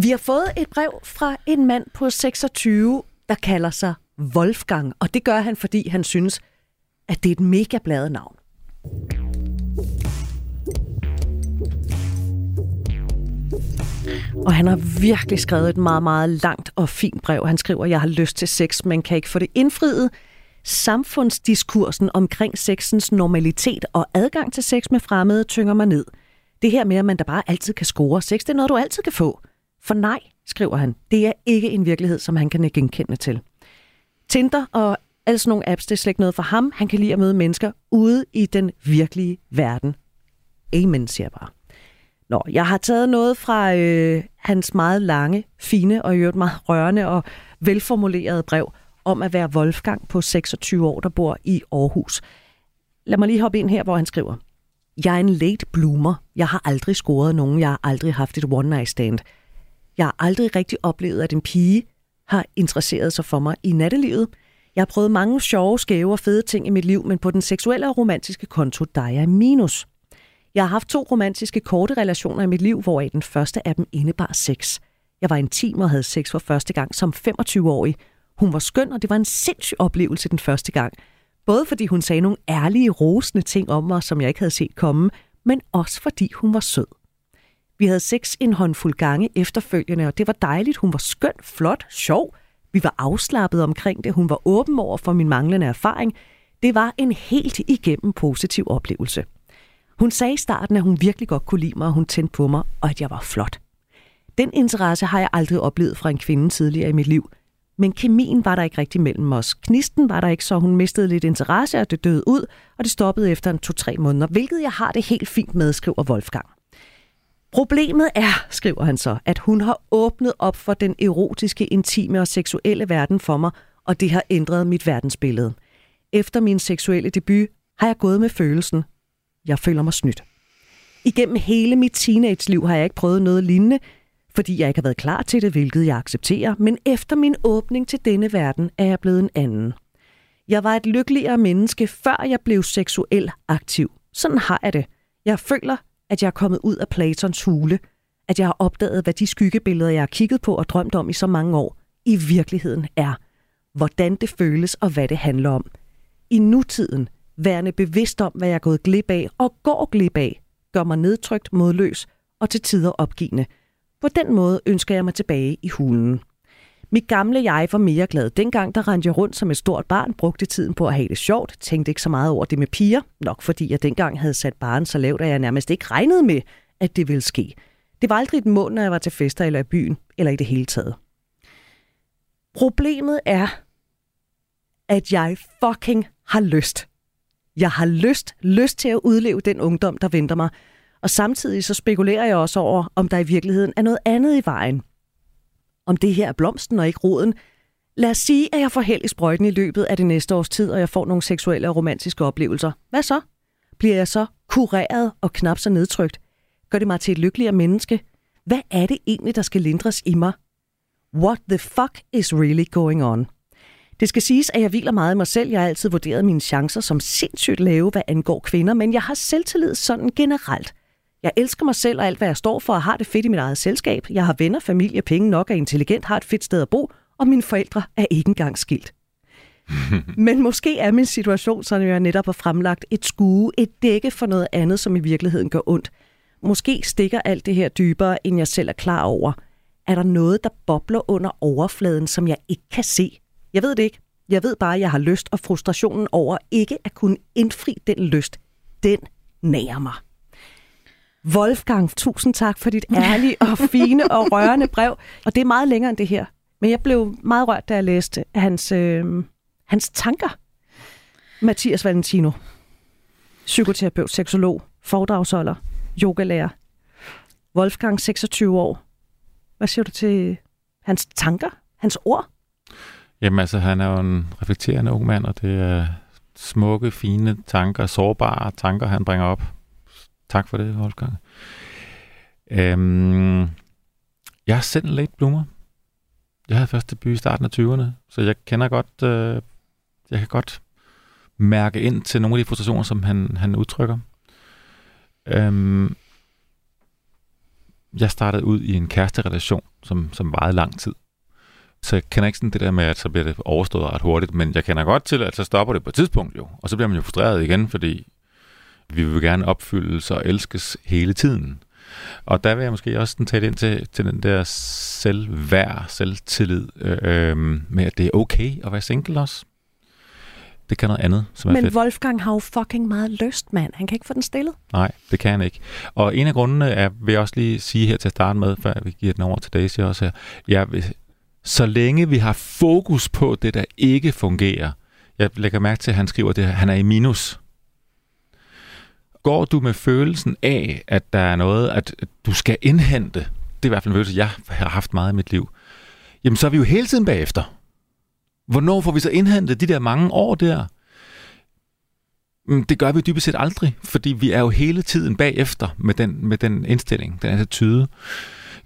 Vi har fået et brev fra en mand på 26, der kalder sig Wolfgang, og det gør han, fordi han synes, at det er et mega bladet navn. Og han har virkelig skrevet et meget, meget langt og fint brev. Han skriver, jeg har lyst til sex, men kan ikke få det indfriet. Samfundsdiskursen omkring sexens normalitet og adgang til sex med fremmede tynger mig ned. Det her med, at man da bare altid kan score sex, det er noget, du altid kan få. For nej, skriver han, det er ikke en virkelighed, som han kan genkende til. Tinder og alle sådan nogle apps, det er slet ikke noget for ham. Han kan lide at møde mennesker ude i den virkelige verden. Amen, siger jeg bare. Nå, jeg har taget noget fra hans meget lange, fine og i øvrigt meget rørende og velformulerede brev om at være Wolfgang på 26 år, der bor i Aarhus. Lad mig lige hoppe ind her, hvor han skriver. Jeg er en late bloomer. Jeg har aldrig scoret nogen. Jeg har aldrig haft et one night stand. Jeg har aldrig rigtig oplevet, at en pige har interesseret sig for mig i nattelivet. Jeg har prøvet mange sjove, skæve og fede ting i mit liv, men på den seksuelle og romantiske konto, der er jeg minus. Jeg har haft 2 romantiske korte relationer i mit liv, hvoraf den første af dem indebar sex. Jeg var intim og havde sex for første gang som 25-årig. Hun var skøn, og det var en sindssyg oplevelse den første gang. Både fordi hun sagde nogle ærlige, rosende ting om mig, som jeg ikke havde set komme, men også fordi hun var sød. Vi havde sex en håndfuld gange efterfølgende, og det var dejligt. Hun var skøn, flot, sjov. Vi var afslappet omkring det. Hun var åben over for min manglende erfaring. Det var en helt igennem positiv oplevelse. Hun sagde i starten, at hun virkelig godt kunne lide mig, og hun tændte på mig, og at jeg var flot. Den interesse har jeg aldrig oplevet fra en kvinde tidligere i mit liv. Men kemien var der ikke rigtig mellem os. Knisten var der ikke, så hun mistede lidt interesse, og det døde ud, og det stoppede efter en 2-3 måneder, hvilket jeg har det helt fint med, skriver Wolfgang. Problemet er, skriver han så, at hun har åbnet op for den erotiske, intime og seksuelle verden for mig, og det har ændret mit verdensbillede. Efter min seksuelle debut har jeg gået med følelsen. Jeg føler mig snydt. Igennem hele mit teenage-liv har jeg ikke prøvet noget lignende, fordi jeg ikke har været klar til det, hvilket jeg accepterer, men efter min åbning til denne verden er jeg blevet en anden. Jeg var et lykkeligere menneske, før jeg blev seksuelt aktiv. Sådan har jeg det. Jeg føler, at jeg er kommet ud af Platons hule, at jeg har opdaget, hvad de skyggebilleder, jeg har kigget på og drømt om i så mange år, i virkeligheden er. Hvordan det føles og hvad det handler om. I nutiden, værende bevidst om, hvad jeg er gået glip af og går glip af, gør mig nedtrykt, modløs og til tider opgivende. På den måde ønsker jeg mig tilbage i hulen. Mit gamle jeg var mere glad. Dengang, der rendte jeg rundt som et stort barn, brugte tiden på at have det sjovt, tænkte ikke så meget over det med piger, nok fordi jeg dengang havde sat barren så lavt, at jeg nærmest ikke regnede med, at det ville ske. Det var aldrig et mål, når jeg var til fester eller i byen, eller i det hele taget. Problemet er, at jeg fucking har lyst. Jeg har lyst til at udleve den ungdom, der venter mig. Og samtidig så spekulerer jeg også over, om der i virkeligheden er noget andet i vejen. Om det her er blomsten og ikke roden. Lad os sige, at jeg får held i sprøjten i løbet af det næste års tid, og jeg får nogle seksuelle og romantiske oplevelser. Hvad så? Bliver jeg så kureret og knap så nedtrykt? Gør det mig til et lykkeligere menneske? Hvad er det egentlig, der skal lindres i mig? What the fuck is really going on? Det skal siges, at jeg hviler meget i mig selv. Jeg har altid vurderet mine chancer som sindssygt lave, hvad angår kvinder, men jeg har selvtillid sådan generelt. Jeg elsker mig selv og alt, hvad jeg står for, og har det fedt i mit eget selskab. Jeg har venner, familie, penge nok, er intelligent, har et fedt sted at bo, og mine forældre er ikke engang skilt. Men måske er min situation, som jeg netop har fremlagt, et skue, et dække for noget andet, som i virkeligheden gør ondt. Måske stikker alt det her dybere, end jeg selv er klar over. Er der noget, der bobler under overfladen, som jeg ikke kan se? Jeg ved det ikke. Jeg ved bare, at jeg har lyst, og frustrationen over ikke at kunne indfri den lyst, den nærer mig. Wolfgang, tusind tak for dit ærlige og fine og rørende brev. Og det er meget længere end det her. Men jeg blev meget rørt, da jeg læste hans tanker. Mathias Valentino, psykoterapeut, seksolog, foredragsholder, yogalærer. Wolfgang, 26 år. Hvad siger du til hans tanker, hans ord? Jamen altså, han er jo en reflekterende ung mand, og det er smukke, fine tanker, sårbare tanker, han bringer op. Tak for det, Wolfgang. Jeg er selv en late bloomer. Jeg havde først debut i starten af 20'erne, så jeg kender godt, jeg kan godt mærke ind til nogle af de frustrationer, som han udtrykker. Jeg startede ud i en kæresterelation, som varede lang tid. Så jeg kender ikke sådan det der med, at så bliver det overstået ret hurtigt, men jeg kender godt til, at så stopper det på et tidspunkt jo. Og så bliver man jo frustreret igen, fordi vi vil gerne opfyldes og elskes hele tiden. Og der vil jeg måske også tage det ind til den der selvværd, selvtillid med, at det er okay at være single også. Det kan noget andet, som er fedt. Men Wolfgang har jo fucking meget lyst, mand. Han kan ikke få den stillet. Nej, det kan han ikke. Og en af grundene er, vil jeg også lige sige her til at starte med, før vi giver den over til Daisy også her. Så længe vi har fokus på det, der ikke fungerer. Jeg lægger mærke til, at han skriver det her. Han er i minus. Går du med følelsen af, at der er noget, at du skal indhente? Det er i hvert fald en følelse, jeg har haft meget i mit liv. Jamen, så er vi jo hele tiden bagefter. Hvornår får vi så indhentet de der mange år der? Det gør vi dybest set aldrig, fordi vi er jo hele tiden bagefter med den indstilling, den attitude.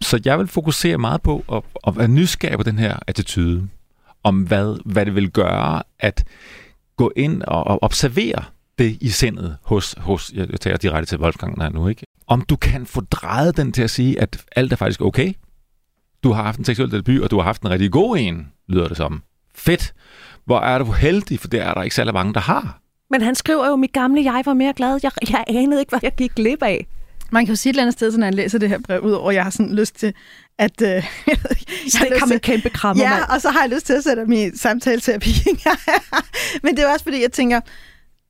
Så jeg vil fokusere meget på at være nysgerrig på den her attitude, om hvad det vil gøre at gå ind og observere det i sindet hos jeg tager direkte til Wolfgang her nu, ikke? Om du kan få drejet den til at sige, at alt er faktisk okay. Du har haft en seksuel debut, og du har haft en rigtig god en, lyder det som. Fedt. Hvor er du heldig, for det er der ikke særlig mange, der har. Men han skriver jo, mit gamle jeg var mere glad. Jeg anede ikke, hvad jeg gik glip af. Man kan jo sige et eller andet sted, når jeg læser det her brev, udover jeg har sådan lyst til at... Stikker med kæmpe krammer, mand. Ja, og så har jeg lyst til at sætte min samtale-terapi. Men det er også fordi, jeg tænker,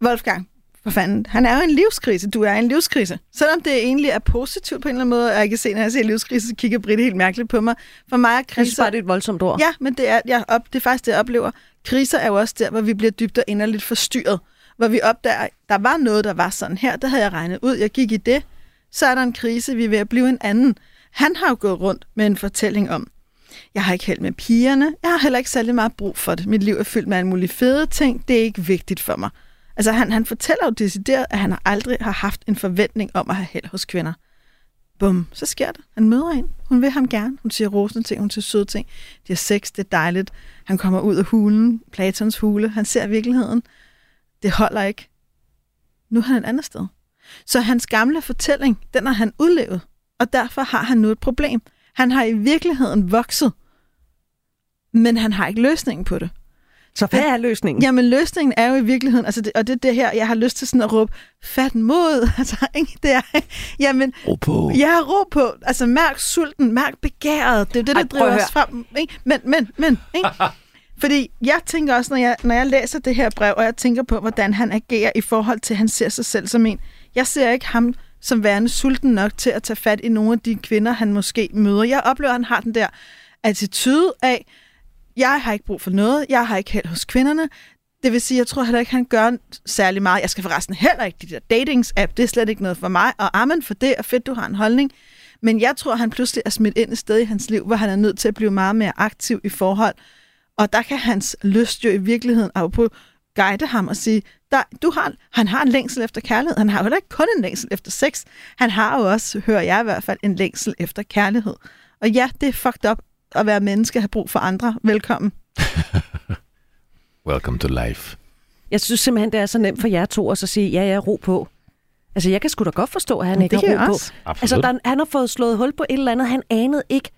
Wolfgang, for fanden, han er jo en livskrise. Du er en livskrise. Selvom det egentlig er positivt på en eller anden måde, og jeg kan se, når jeg ser livskrise, så kigger Britte helt mærkeligt på mig. For mig er kriser... Jeg synes bare, det er et voldsomt ord. Ja, men det er faktisk det, jeg oplever. Kriser er jo også der, hvor vi bliver dybt og inderligt forstyrret. Hvor vi opdager, der var noget, der var sådan her. Det havde jeg regnet ud. Jeg gik i det. Så er der en krise, vi er ved at blive en anden. Han har jo gået rundt med en fortælling om, jeg har ikke held med pigerne. Jeg har heller ikke særlig meget brug for det. Mit liv er fyldt med alle mulige fede ting. Det er ikke vigtigt for mig. Altså, han fortæller jo decideret, at han aldrig har haft en forventning om at have held hos kvinder. Bum, så sker det. Han møder en. Hun vil ham gerne. Hun siger rosende ting, hun siger søde ting. De har sex, det er dejligt. Han kommer ud af hulen, Platons hule. Han ser virkeligheden. Det holder ikke. Nu er han et andet sted. Så hans gamle fortælling, den har han udlevet. Og derfor har han nu et problem. Han har i virkeligheden vokset. Men han har ikke løsningen på det. Så hvad er løsningen? Jamen, løsningen er jo i virkeligheden, altså det, og det er det her, jeg har lyst til sådan at råbe, fat mod, altså, ikke? Det er, jamen... Råb på. Ja, råb på. Altså, mærk sulten, mærk begæret. Det er det, der driver os frem. Ikke? Men, ikke? Fordi jeg tænker også, når jeg læser det her brev, og jeg tænker på, hvordan han agerer i forhold til, at han ser sig selv som en. Jeg ser ikke ham som værende sulten nok til at tage fat i nogle af de kvinder, han måske møder. Jeg oplever, at han har den der attitude af, jeg har ikke brug for noget. Jeg har ikke held hos kvinderne. Det vil sige, jeg tror heller ikke, han gør særlig meget. Jeg skal forresten heller ikke de der datings-app. Det er slet ikke noget for mig. Og amen for det, og fedt, du har en holdning. Men jeg tror, han pludselig er smidt ind et sted i hans liv, hvor han er nødt til at blive meget mere aktiv i forhold. Og der kan hans lyst jo i virkeligheden guide ham og sige, han har en længsel efter kærlighed. Han har jo ikke kun en længsel efter sex. Han har jo også, hører jeg i hvert fald, en længsel efter kærlighed. Og ja, det er fucked up. At være menneske og have brug for andre. Velkommen. Welcome to life. Jeg synes simpelthen, det er så nemt for jer to at så sige, ja, ro på. Altså, jeg kan sgu da godt forstå, at han ikke har ro på. Absolut. Altså, han har fået slået hul på et eller andet, han anede ikke.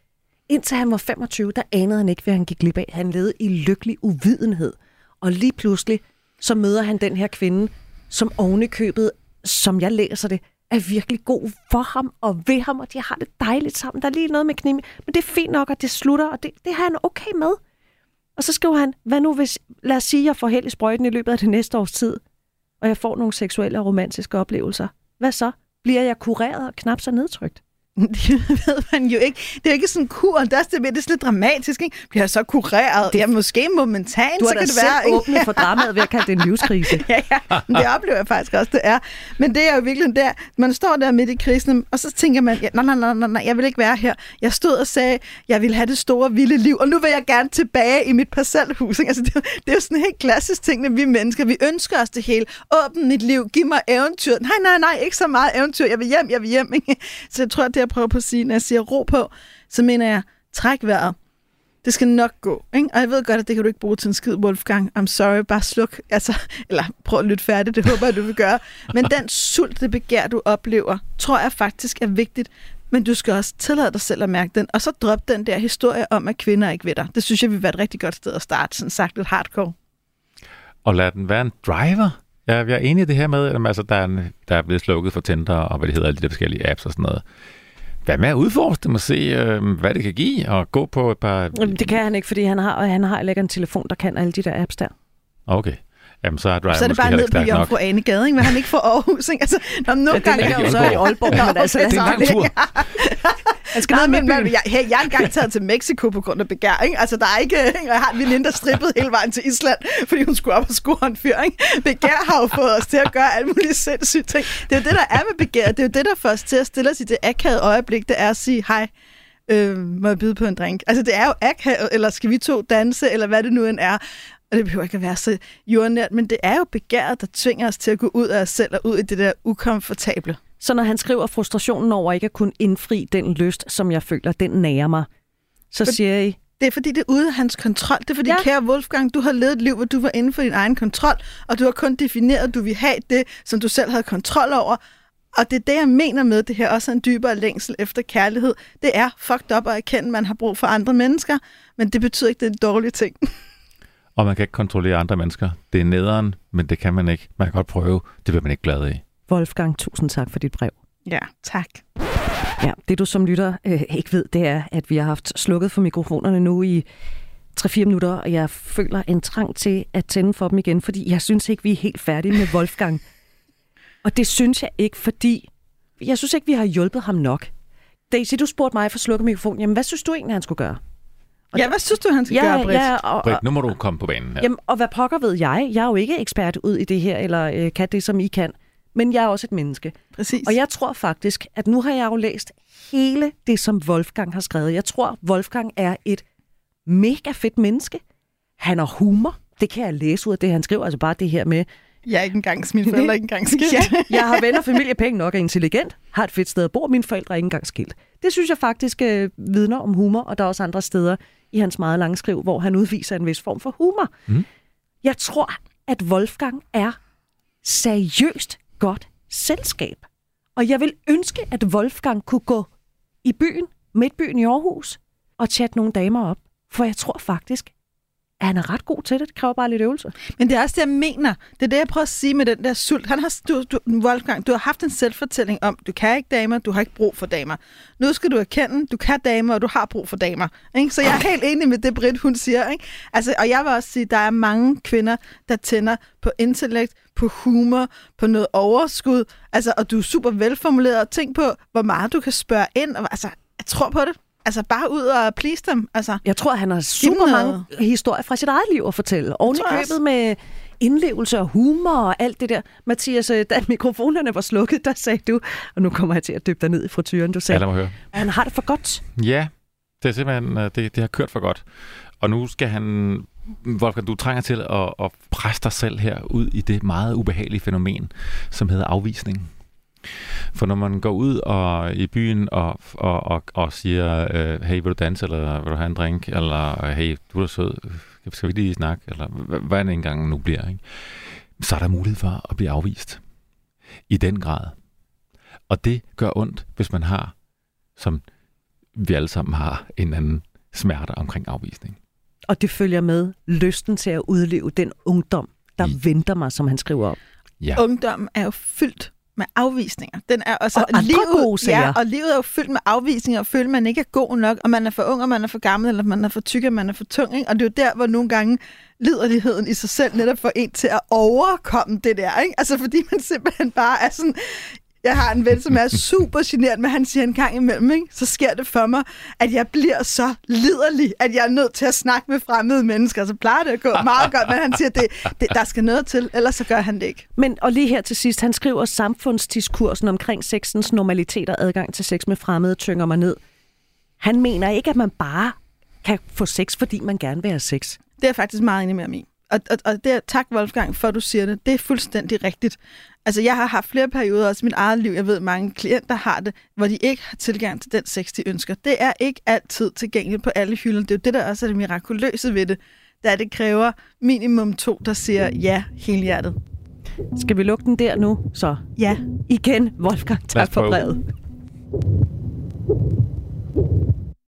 Indtil han var 25, der anede han ikke, hvad han gik glip af. Han levede i lykkelig uvidenhed. Og lige pludselig, så møder han den her kvinde, som ovenikøbet, som jeg læser det, er virkelig god for ham og ved ham, og de har det dejligt sammen. Der er lige noget med kniven, men det er fint nok, og det slutter, og det har han okay med. Og så skriver han, hvad nu hvis, lad os sige, jeg får held i sprøjten i løbet af det næste års tid, og jeg får nogle seksuelle og romantiske oplevelser. Hvad så? Bliver jeg kureret og knap så nedtrykt? Det ved man jo ikke. Det er jo ikke sådan en kur, det er sådan lidt dramatisk, ikke? Bliver jeg så kureret? Det er måske momentant, så kan det være... Du har da selv åbnet for dramaet ved at kalde det en livskrise. Ja, men det oplever jeg faktisk også, det er. Men det er jo virkelig der, man står der midt i krisen, og så tænker man, nej, jeg vil ikke være her. Jeg stod og sagde, jeg vil have det store, vilde liv, og nu vil jeg gerne tilbage i mit parcelhus. Altså, det er jo sådan en helt klassisk ting, vi mennesker, vi ønsker os det hele. Åbn mit liv, giv mig eventyr. Nej, ikke så meget eventyr. Jeg vil hjem, ikke? Så jeg tror, det jeg prøver på at sige, når jeg siger ro på, så mener jeg, træk vejret. Det skal nok gå, ikke? Og jeg ved godt, at det kan du ikke bruge til en skid, Wolfgang. I'm sorry, bare sluk. Altså, eller prøv at lytte færdigt, det håber jeg, du vil gøre. Men den sult, det begær, du oplever, tror jeg faktisk er vigtigt. men du skal også tillade dig selv at mærke den, og så drop den der historie om, at kvinder ikke ved dig. Det synes jeg vil være et rigtig godt sted at starte, sådan sagt lidt hardcore. Og lad den være en driver. Jeg er enig i det her med, at altså, der er blevet slukket for Tinder, og hvad det hedder, alle de der forskellige apps og sådan noget. Hvad med at udforske dem og se, hvad det kan give, og gå på et par... Det kan han ikke, fordi han har lægger en telefon, der kan alle de der apps der. Okay. Jamen, så er det bare ned på Jomfru Ane Gade, ikke? Men han ikke får Aarhus, ikke? Altså, nogle gange er jo så i Aalborg, men altså... Det er en lang tur. Jeg er engang taget til Mexico på grund af begær, ikke? Altså, der er ikke... Jeg har en veninde, der strippede hele vejen til Island, fordi hun skulle op og score en fyr, ikke? Begær har jo fået os til at gøre alle mulige sindssyge ting. Det er jo det, der er med begær. Det er jo det, der får os til at stille os i det akavede øjeblik, det er at sige, hej, må jeg byde på en drink? Altså, det er jo akavet, eller skal vi to danse, eller hvad det nu end er. Og det behøver ikke at være så jordnært, men det er jo begæret, der tvinger os til at gå ud af os selv og ud i det der ukomfortable. Så når han skriver frustrationen over ikke at kunne indfri den lyst, som jeg føler, den nærer mig, så siger I... Det er fordi, det er ude af hans kontrol. Det er fordi, kære Wolfgang, du har levet et liv, hvor du var inden for din egen kontrol, og du har kun defineret, at du vil have det, som du selv havde kontrol over. Og det er det, jeg mener med, det her også er en dybere længsel efter kærlighed. Det er fucked up at erkende, at man har brug for andre mennesker, men det betyder ikke, det er en dårlig ting. Og man kan ikke kontrollere andre mennesker. Det er nederen, men det kan man ikke. Man kan godt prøve. Det bliver man ikke glad i. Wolfgang, tusind tak for dit brev. Ja, tak. Ja, det du som lytter ikke ved, det er, at vi har haft slukket for mikrofonerne nu i 3-4 minutter, og jeg føler en trang til at tænde for dem igen, fordi jeg synes ikke, vi er helt færdige med Wolfgang. Og det synes jeg ikke, fordi jeg synes ikke, vi har hjulpet ham nok. Daisy, du spurgte mig for at slukke mikrofonen. Jamen, hvad synes du egentlig, han skulle gøre? Ja, hvad synes du, han skal gøre, Britt? Ja, Britt, nu må du komme på banen her. Jamen, og hvad pokker ved jeg? Jeg er jo ikke ekspert ud i det her, eller kan det, som I kan. Men jeg er også et menneske. Præcis. Og jeg tror faktisk, at nu har jeg jo læst hele det, som Wolfgang har skrevet. Jeg tror, Wolfgang er et mega fedt menneske. Han har humor. Det kan jeg læse ud af det, han skriver. Altså bare det her med... Jeg er ikke engang smidt, mine forældre er ikke engang skilt. Ja, jeg har venner, familie, penge nok, er intelligent, har et fedt sted at bo, mine forældre er ikke engang skilt. Det synes jeg faktisk vidner om humor, og der er også andre steder i hans meget lange skriv, hvor han udviser en vis form for humor. Mm. Jeg tror, at Wolfgang er seriøst godt selskab. Og jeg vil ønske, at Wolfgang kunne gå i byen, midtbyen i Aarhus, og chatte nogle damer op. For jeg tror faktisk, han er ret god til det. Det kræver bare lidt øvelse. Men det er også det, jeg mener. Det er det, jeg prøver at sige med den der sult. Wolfgang, du har haft en selvfortælling om, du kan ikke damer, du har ikke brug for damer. Nu skal du erkende, du kan damer, og du har brug for damer. Ikke? Så jeg er helt enig med det, Britt, hun siger. Ikke? Altså, og jeg vil også sige, at der er mange kvinder, der tænder på intellekt, på humor, på noget overskud. Altså, og du er super velformuleret. Og tænk på, hvor meget du kan spørge ind. Og, altså, jeg tror på det. Altså bare ud og please dem. Altså, jeg tror, han har super mange historier fra sit eget liv at fortælle. Oven i købet med indlevelse og humor og alt det der. Mathias, da mikrofonerne var slukket, der sagde du, og nu kommer jeg til at dyppe dig ned i frityren, du sagde, ja, han har det for godt. Ja, det er simpelthen, det har kørt for godt. Og nu skal han, Wolfgang, du trænger til at presse dig selv her ud i det meget ubehagelige fænomen, som hedder afvisning. For når man går ud og i byen og siger, hey, vil du danse, eller vil du have en drink, eller hey, du er sød, skal vi lige snakke, eller hvad det engang nu bliver, ikke? Så er der mulighed for at blive afvist. I den grad. Og det gør ondt, hvis man har, som vi alle sammen har, en anden smerte omkring afvisning. Og det følger med lysten til at udleve den ungdom, der venter mig, som han skriver om. Ja. Ungdommen er jo fyldt med afvisninger. Den er også og andre gode sager. Ja, og livet er jo fyldt med afvisninger, og føler, man ikke er god nok, og man er for ung, og man er for gammel, eller man er for tyk, og man er for tung. Ikke? Og det er jo der, hvor nogle gange liderligheden i sig selv netop får en til at overkomme det der. Ikke? Altså fordi man simpelthen bare er sådan... Jeg har en ven, som er super genert, men han siger en gang imellem, ikke? Så sker det for mig, at jeg bliver så liderlig, at jeg er nødt til at snakke med fremmede mennesker. Så plejer det at gå meget godt, men han siger, at der skal noget til, ellers så gør han det ikke. Men, og lige her til sidst, han skriver samfundsdiskursen omkring sexens normalitet og adgang til sex med fremmede, tynger mig ned. Han mener ikke, at man bare kan få sex, fordi man gerne vil have sex. Det er faktisk meget enig med ham i. Og det, tak, Wolfgang, for at du siger det. Det er fuldstændig rigtigt. Altså, jeg har haft flere perioder også i mit eget liv. Jeg ved, mange klienter har det, hvor de ikke har tilgang til den sex, de ønsker. Det er ikke altid tilgængeligt på alle hylder. Det er jo det, der også er det mirakuløse ved det, da det kræver minimum 2, der siger ja helhjertet. Skal vi lukke den der nu, så? Ja. Igen, Wolfgang, tak for brevet.